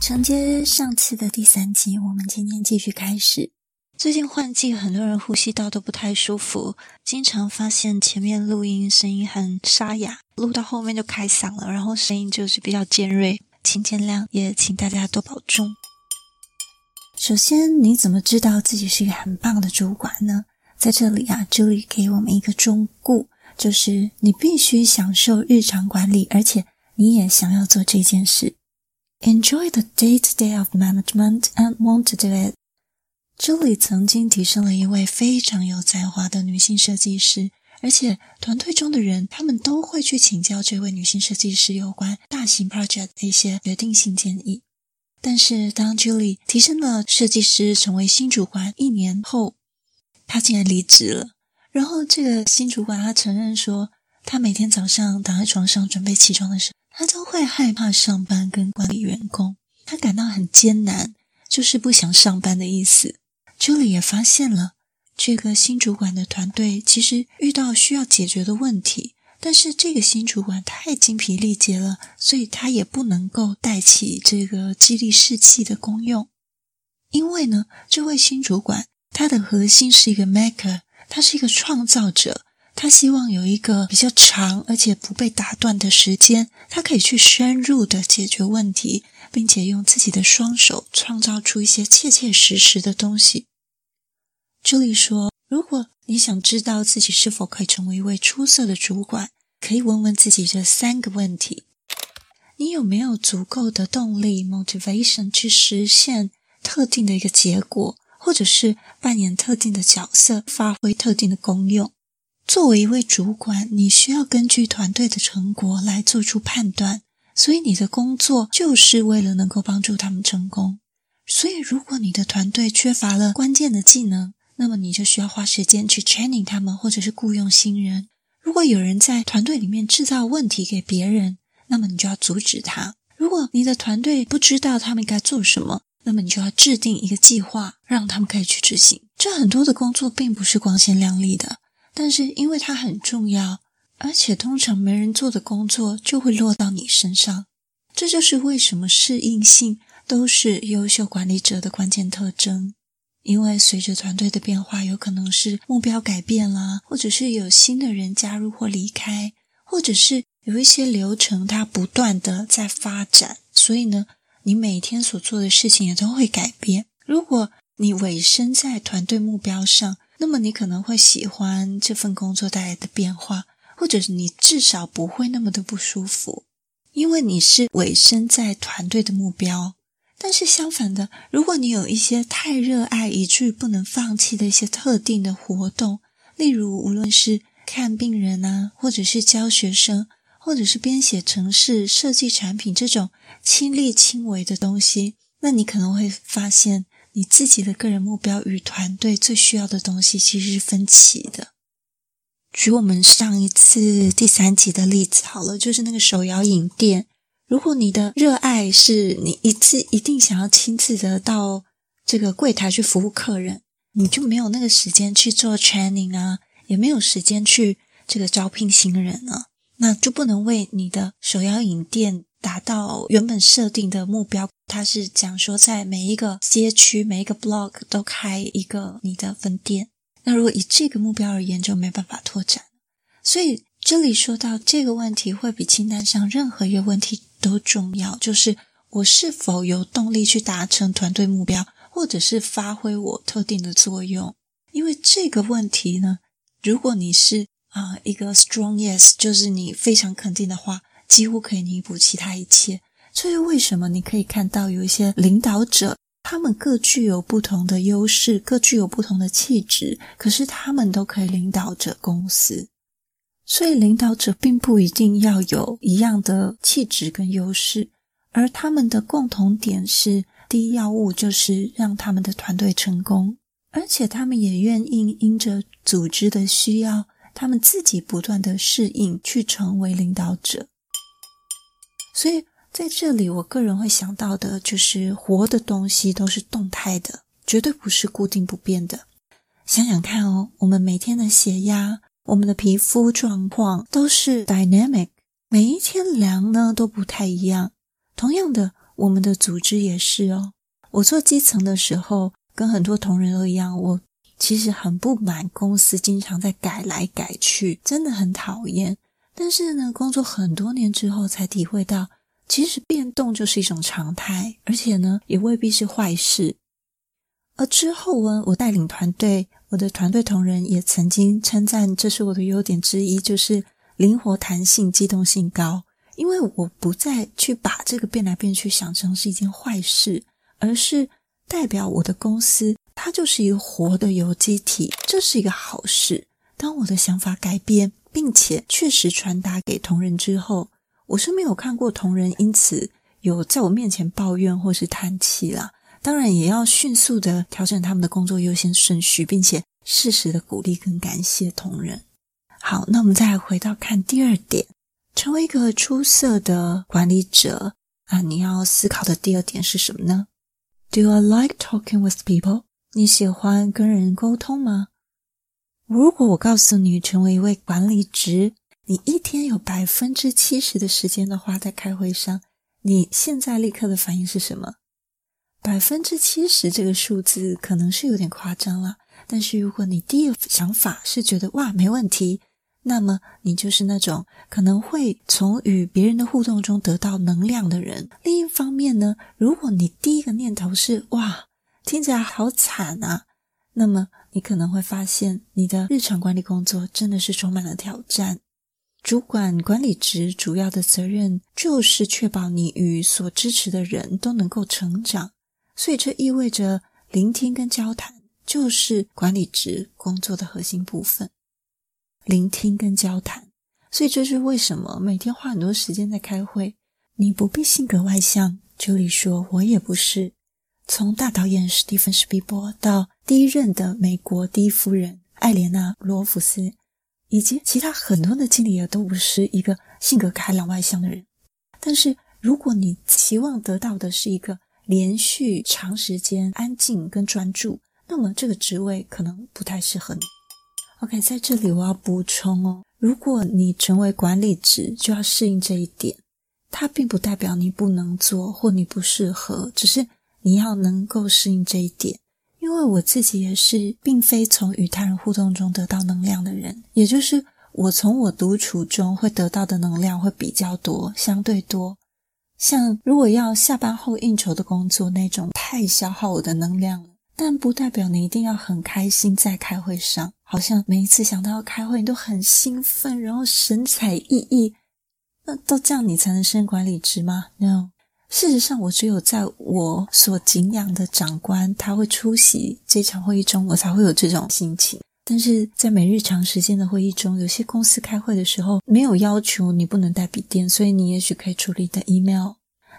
承接上次的第三集，我们今天继续开始。最近换季，很多人呼吸道都不太舒服，经常发现前面录音声音很沙哑，录到后面就开嗓了，然后声音就是比较尖锐，请见谅，也请大家多保重。首先，你怎么知道自己是一个很棒的主管呢？在这里啊， Julie 给我们一个忠告，就是你必须享受日常管理，而且你也想要做这件事。 Enjoy the day-to-day of management and want to do it。 Julie 曾经提升了一位非常有才华的女性设计师，而且团队中的人他们都会去请教这位女性设计师有关大型 project 的一些决定性建议。但是当 Julie 提升了设计师成为新主管一年后，她竟然离职了。然后这个新主管他承认说，他每天早上躺在床上准备起床的时候，他都会害怕上班跟管理员工，他感到很艰难，就是不想上班的意思。Julie 也发现了这个新主管的团队其实遇到需要解决的问题，但是这个新主管太精疲力竭了，所以他也不能够带起这个激励士气的功用。因为呢，这位新主管他的核心是一个 maker，他是一个创造者，他希望有一个比较长而且不被打断的时间，他可以去深入的解决问题，并且用自己的双手创造出一些切切实实的东西。Julie 说，如果你想知道自己是否可以成为一位出色的主管，可以问问自己这三个问题。你有没有足够的动力 motivation 去实现特定的一个结果，或者是扮演特定的角色，发挥特定的功用。作为一位主管，你需要根据团队的成果来做出判断，所以你的工作就是为了能够帮助他们成功。所以如果你的团队缺乏了关键的技能，那么你就需要花时间去 training 他们，或者是雇佣新人。如果有人在团队里面制造问题给别人，那么你就要阻止他。如果你的团队不知道他们该做什么，那么你就要制定一个计划，让他们可以去执行。这很多的工作并不是光鲜亮丽的，但是因为它很重要，而且通常没人做的工作就会落到你身上。这就是为什么适应性都是优秀管理者的关键特征。因为随着团队的变化，有可能是目标改变啦，或者是有新的人加入或离开，或者是有一些流程它不断的在发展，所以呢，你每天所做的事情也都会改变。如果你委身在团队目标上，那么你可能会喜欢这份工作带来的变化，或者是你至少不会那么的不舒服，因为你是委身在团队的目标。但是相反的，如果你有一些太热爱以至于不能放弃的一些特定的活动，例如无论是看病人啊，或者是教学生，或者是编写程式、设计产品这种亲力亲为的东西，那你可能会发现你自己的个人目标与团队最需要的东西其实是分歧的。举我们上一次第三集的例子好了，就是那个手摇饮店。如果你的热爱是你一定想要亲自的到这个柜台去服务客人，你就没有那个时间去做 training 啊，也没有时间去这个招聘新人啊，那就不能为你的手摇饮店达到原本设定的目标。它是讲说在每一个街区，每一个 block 都开一个你的分店，那如果以这个目标而言就没办法拓展。所以这里说到这个问题会比清单上任何一个问题都重要，就是我是否有动力去达成团队目标，或者是发挥我特定的作用。因为这个问题呢，如果你是一个 strong yes， 就是你非常肯定的话，几乎可以弥补其他一切。这是为什么你可以看到有一些领导者，他们各具有不同的优势，各具有不同的气质，可是他们都可以领导者公司。所以领导者并不一定要有一样的气质跟优势，而他们的共同点是，第一要务就是让他们的团队成功，而且他们也愿意因着组织的需要，他们自己不断的适应去成为领导者。所以在这里我个人会想到的就是活的东西都是动态的，绝对不是固定不变的。想想看哦，我们每天的血压，我们的皮肤状况都是 dynamic， 每一天量呢都不太一样。同样的，我们的组织也是哦。我做基层的时候，跟很多同仁都一样，我其实很不满公司经常在改来改去，真的很讨厌。但是呢，工作很多年之后才体会到，其实变动就是一种常态，而且呢，也未必是坏事。而之后呢，我带领团队，我的团队同仁也曾经称赞，这是我的优点之一，就是灵活、弹性、机动性高。因为我不再去把这个变来变去想成是一件坏事，而是代表我的公司，它就是一个活的有机体，这是一个好事。当我的想法改变，并且确实传达给同仁之后，我是没有看过同仁因此有在我面前抱怨或是叹气啦。当然也要迅速的调整他们的工作优先顺序，并且适时的鼓励跟感谢同仁。好，那我们再来回到看第二点，成为一个出色的管理者啊，你要思考的第二点是什么呢？ Do you like talking with people? 你喜欢跟人沟通吗？如果我告诉你成为一位管理职，你一天有 70% 的时间的话在开会上，你现在立刻的反应是什么？ 70% 这个数字可能是有点夸张啦，但是如果你第一想法是觉得哇没问题，那么你就是那种可能会从与别人的互动中得到能量的人。另一方面呢，如果你第一个念头是哇听起来好惨啊，那么你可能会发现你的日常管理工作真的是充满了挑战。主管管理职主要的责任就是确保你与所支持的人都能够成长，所以这意味着聆听跟交谈就是管理职工作的核心部分。聆听跟交谈，所以这是为什么每天花很多时间在开会。你不必性格外向，Julie说我也不是。从大导演史蒂芬史匹柏到第一任的美国第一夫人艾莲娜罗弗斯，以及其他很多的经理也都不是一个性格开朗外向的人。但是如果你期望得到的是一个连续长时间安静跟专注，那么这个职位可能不太适合你。 OK， 在这里我要补充哦，如果你成为管理职就要适应这一点，它并不代表你不能做或你不适合，只是你要能够适应这一点。因为我自己也是并非从与他人互动中得到能量的人，也就是我从我独处中会得到的能量会比较多，相对多。像如果要下班后应酬的工作那种太消耗我的能量了，但不代表你一定要很开心在开会上，好像每一次想到要开会你都很兴奋，然后神采奕奕，那都这样你才能升管理职吗？ No，事实上我只有在我所敬仰的长官他会出席这场会议中，我才会有这种心情。但是在每日长时间的会议中，有些公司开会的时候没有要求你不能带笔电，所以你也许可以处理的 email，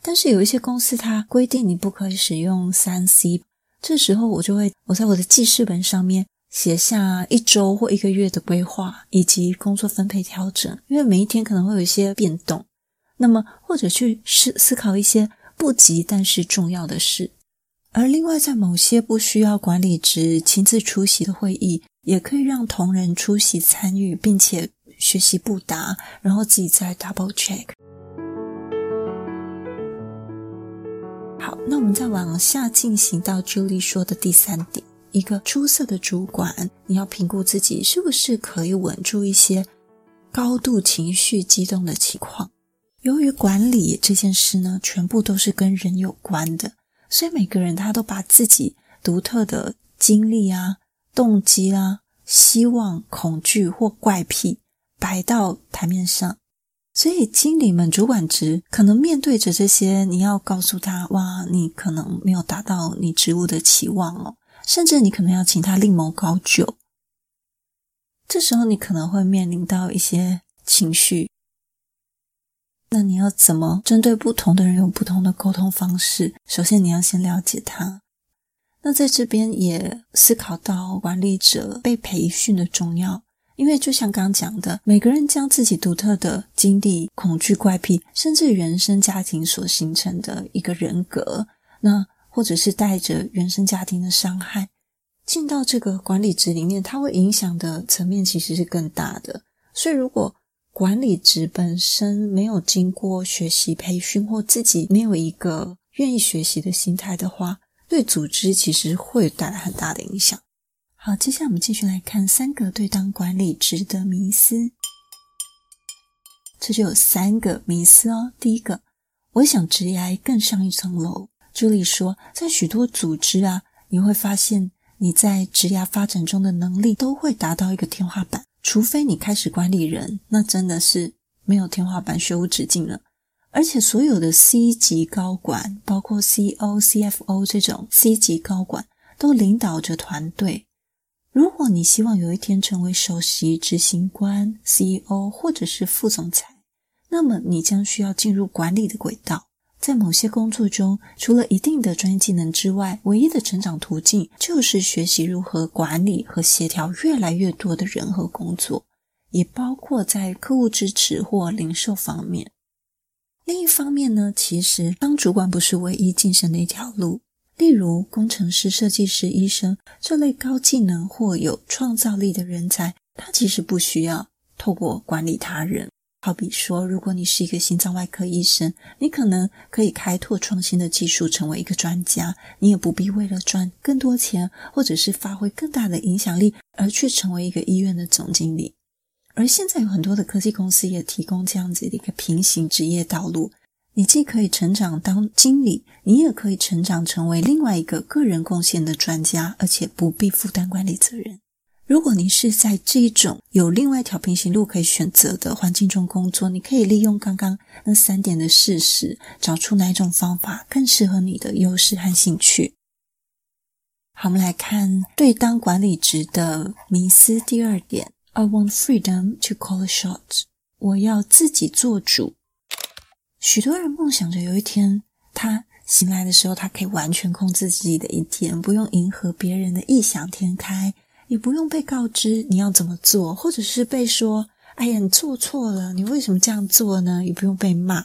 但是有一些公司它规定你不可以使用 3C， 这时候我在我的记事本上面写下一周或一个月的规划以及工作分配调整，因为每一天可能会有一些变动，那么或者去思考一些不急但是重要的事。而另外在某些不需要管理职亲自出席的会议，也可以让同仁出席参与，并且学习不答，然后自己再 double check。 好，那我们再往下进行到 Julie 说的第三点，一个出色的主管你要评估自己是不是可以稳住一些高度情绪激动的情况。由于管理这件事呢，全部都是跟人有关的，所以每个人他都把自己独特的经历啊、动机啊、希望、恐惧或怪癖摆到台面上。所以经理们、主管职可能面对着这些，你要告诉他哇，你可能没有达到你职务的期望哦，甚至你可能要请他另谋高就。这时候你可能会面临到一些情绪，那你要怎么针对不同的人有不同的沟通方式？首先你要先了解他。那在这边也思考到管理者被培训的重要，因为就像刚刚讲的，每个人将自己独特的经历、恐惧、怪癖，甚至原生家庭所形成的一个人格，那或者是带着原生家庭的伤害，进到这个管理值里面，它会影响的层面其实是更大的。所以如果管理值本身没有经过学习培训，或自己没有一个愿意学习的心态的话，对组织其实会带来很大的影响。好，接下来我们继续来看三个对当管理职的迷思。这就有三个迷思哦。第一个，我想职涯更上一层楼。Julie 说，在许多组织啊，你会发现你在职涯发展中的能力都会达到一个天花板，除非你开始管理人，那真的是没有天花板，学无止境了。而且所有的 C 级高管，包括 CEO、CFO 这种 C 级高管，都领导着团队。如果你希望有一天成为首席执行官、CEO 或者是副总裁，那么你将需要进入管理的轨道。在某些工作中，除了一定的专业技能之外，唯一的成长途径就是学习如何管理和协调越来越多的人和工作，也包括在客户支持或零售方面。另一方面呢，其实当主管不是唯一晋升的一条路。例如工程师、设计师、医生这类高技能或有创造力的人才，他其实不需要透过管理他人。好比说，如果你是一个心脏外科医生，你可能可以开拓创新的技术，成为一个专家，你也不必为了赚更多钱或者是发挥更大的影响力而去成为一个医院的总经理。而现在有很多的科技公司也提供这样子的一个平行职业道路，你既可以成长当经理，你也可以成长成为另外一个个人贡献的专家，而且不必负担管理责任。如果你是在这种有另外一条平行路可以选择的环境中工作，你可以利用刚刚那三点的事实，找出哪一种方法更适合你的优势和兴趣。好，我们来看对当管理职的迷思第二点 I want freedom to call the shots， 我要自己做主。许多人梦想着有一天他醒来的时候，他可以完全控制自己的一天，不用迎合别人的异想天开，也不用被告知你要怎么做，或者是被说哎呀你做错了，你为什么这样做呢，也不用被骂。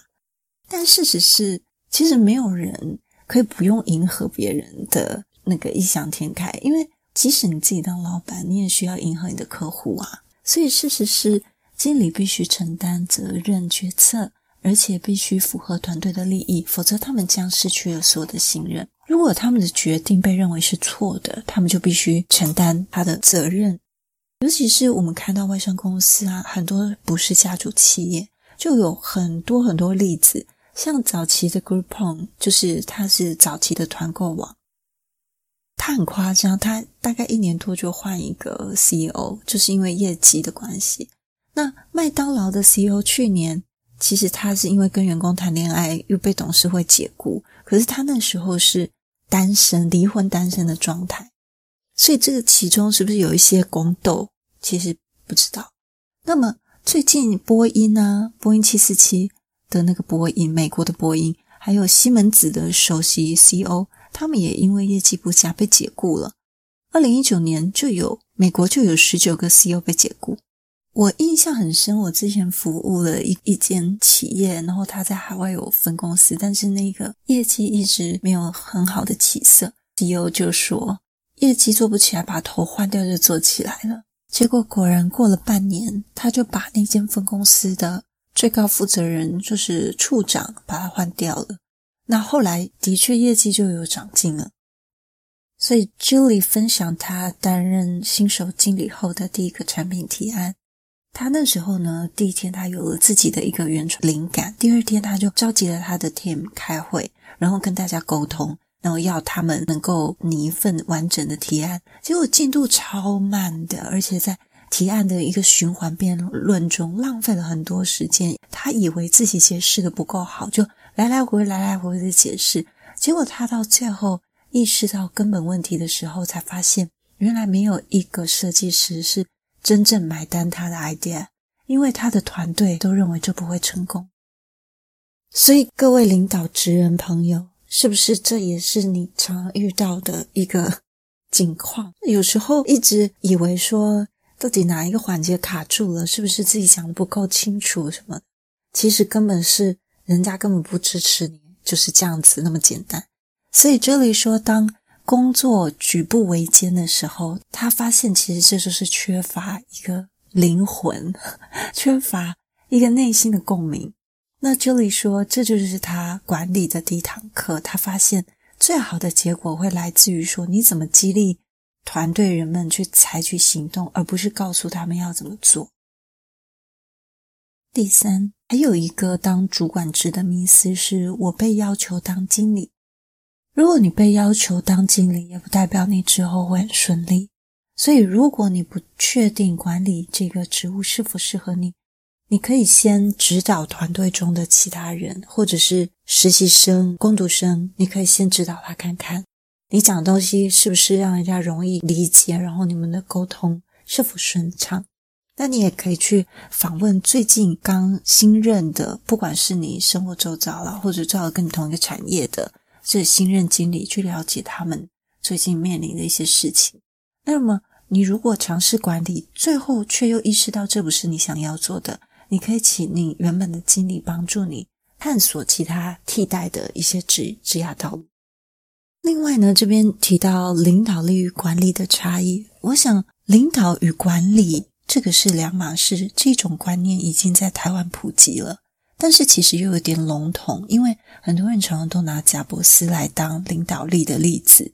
但事实是，其实没有人可以不用迎合别人的那个异想天开，因为即使你自己当老板，你也需要迎合你的客户啊。所以事实是，经理必须承担责任决策，而且必须符合团队的利益，否则他们将失去了所有的信任。如果他们的决定被认为是错的，他们就必须承担他的责任。尤其是我们看到外商公司啊，很多不是家族企业，就有很多例子，像早期的 Groupon， 就是它是早期的团购网，它很夸张，它大概1年多就换一个 CEO， 就是因为业绩的关系。那麦当劳的 CEO 去年其实他是因为跟员工谈恋爱又被董事会解雇，可是他那时候是单身，离婚单身的状态，所以这个其中是不是有一些宫斗其实不知道。那么最近波音啊，波音747的那个波音，美国的波音，还有西门子的首席 CEO， 他们也因为业绩不佳被解雇了。2019年美国就有19个 CEO 被解雇。我印象很深，我之前服务了一间企业，然后他在海外有分公司，但是那个业绩一直没有很好的起色， CEO 就说业绩做不起来，把头换掉就做起来了。结果果然过了半年，他就把那间分公司的最高负责人，就是处长，把他换掉了。那后来的确业绩就有长进了。所以 Julie 分享他担任新手经理后的第一个产品提案，他那时候呢，第一天他有了自己的一个原创灵感，第二天他就召集了他的 team 开会，然后跟大家沟通，然后要他们能够拟一份完整的提案。结果进度超慢的，而且在提案的一个循环辩论中浪费了很多时间。他以为自己解释的不够好，就来来回回的解释，结果他到最后意识到根本问题的时候，才发现原来没有一个设计师是真正买单他的 idea， 因为他的团队都认为这不会成功。所以各位领导职人朋友，是不是这也是你常遇到的一个境况？有时候一直以为说到底哪一个环节卡住了，是不是自己讲的不够清楚什么的，其实根本是人家根本不支持你，就是这样子那么简单。所以这里说，当工作举步维艰的时候，他发现其实这就是缺乏一个灵魂，缺乏一个内心的共鸣。那 Julie 说，这就是他管理的第一堂课，他发现最好的结果会来自于说，你怎么激励团队人们去采取行动，而不是告诉他们要怎么做。第三，还有一个当主管职的迷思是，我被要求当经理。如果你被要求当经理，也不代表你之后会很顺利。所以如果你不确定管理这个职务是否适合你，你可以先指导团队中的其他人，或者是实习生、工读生，你可以先指导他看看，你讲的东西是不是让人家容易理解，然后你们的沟通是否顺畅。那你也可以去访问最近刚新任的，不管是你生活周遭啦，或者正好跟你同一个产业的这新任经理，去了解他们最近面临的一些事情。那么你如果尝试管理，最后却又意识到这不是你想要做的，你可以请你原本的经理帮助你探索其他替代的一些职涯道路。另外呢，这边提到领导力与管理的差异，我想领导与管理这个是两码事，这种观念已经在台湾普及了，但是其实又有点笼统，因为很多人常常都拿贾伯斯来当领导力的例子。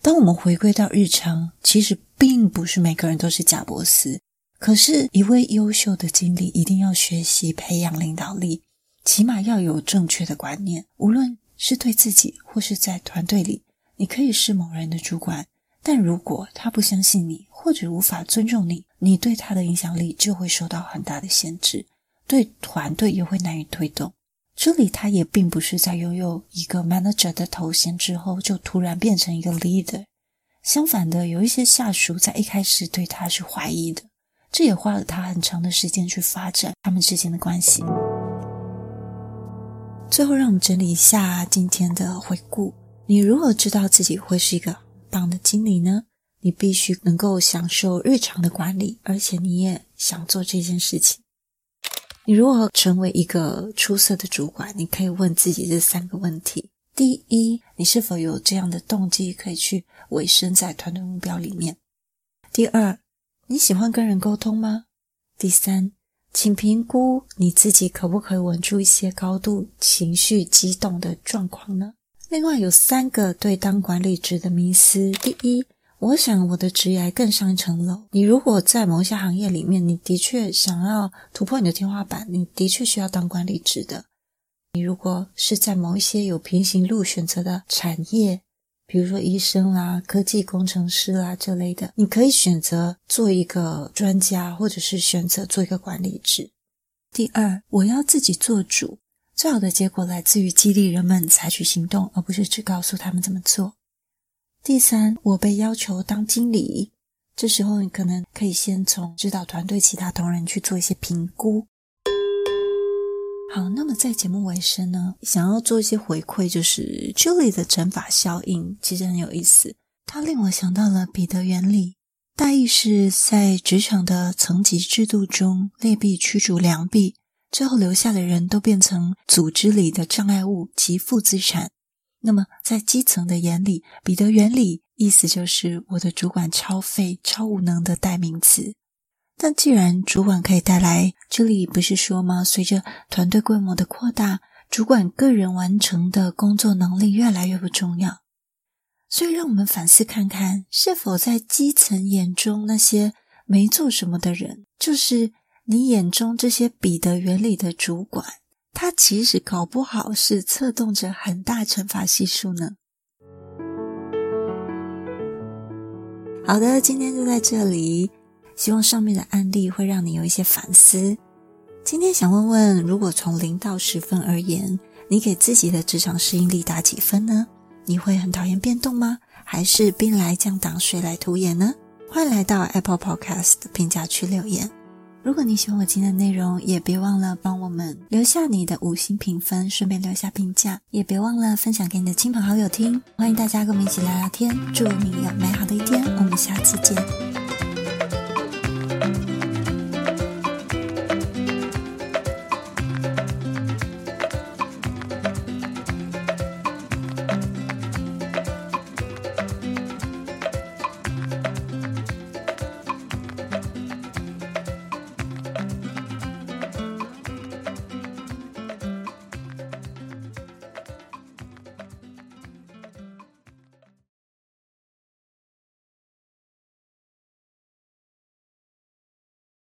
当我们回归到日常，其实并不是每个人都是贾伯斯，可是一位优秀的经理一定要学习培养领导力，起码要有正确的观念，无论是对自己或是在团队里。你可以是某人的主管，但如果他不相信你，或者无法尊重你，你对他的影响力就会受到很大的限制，对团队也会难以推动。这里他也并不是在拥有一个 manager 的头衔之后就突然变成一个 leader， 相反的，有一些下属在一开始对他是怀疑的，这也花了他很长的时间去发展他们之间的关系。最后让我们整理一下今天的回顾，你如何知道自己会是一个棒的经理呢？你必须能够享受日常的管理，而且你也想做这件事情。你如何成为一个出色的主管？你可以问自己这三个问题。第一，你是否有这样的动机可以去委身在团队目标里面？第二，你喜欢跟人沟通吗？第三，请评估你自己可不可以稳住一些高度情绪激动的状况呢？另外有三个对当管理职的迷思。第一，我想我的职业更上一层楼。你如果在某一些行业里面，你的确想要突破你的天花板，你的确需要当管理职的。你如果是在某一些有平行路选择的产业，比如说医生啦、科技工程师啦这类的，你可以选择做一个专家，或者是选择做一个管理职。第二，我要自己做主，最好的结果来自于激励人们采取行动，而不是只告诉他们怎么做。第三，我被要求当经理，这时候你可能可以先从指导团队其他同仁去做一些评估。好，那么在节目尾声呢，想要做一些回馈，就是 Julie 的乘法效应其实很有意思，它令我想到了彼得原理，大意是在职场的层级制度中，劣币驱逐良币，最后留下的人都变成组织里的障碍物及负资产。那么在基层的眼里，彼得原理意思就是我的主管超废超无能的代名词。但既然主管可以带来，这里不是说吗，随着团队规模的扩大，主管个人完成的工作能力越来越不重要。所以让我们反思看看，是否在基层眼中那些没做什么的人，就是你眼中这些彼得原理的主管，他其实搞不好是策动着很大乘法系数呢。好的，今天就在这里，希望上面的案例会让你有一些反思。今天想问问，如果从0到10分而言，你给自己的职场适应力打几分呢？你会很讨厌变动吗？还是兵来将挡，水来土掩呢？欢迎来到 Apple Podcast 的评价区留言。如果你喜欢我今天的内容，也别忘了帮我们留下你的5星评分，顺便留下评价，也别忘了分享给你的亲朋好友听。欢迎大家跟我们一起聊聊天，祝你有美好的一天，我们下次见。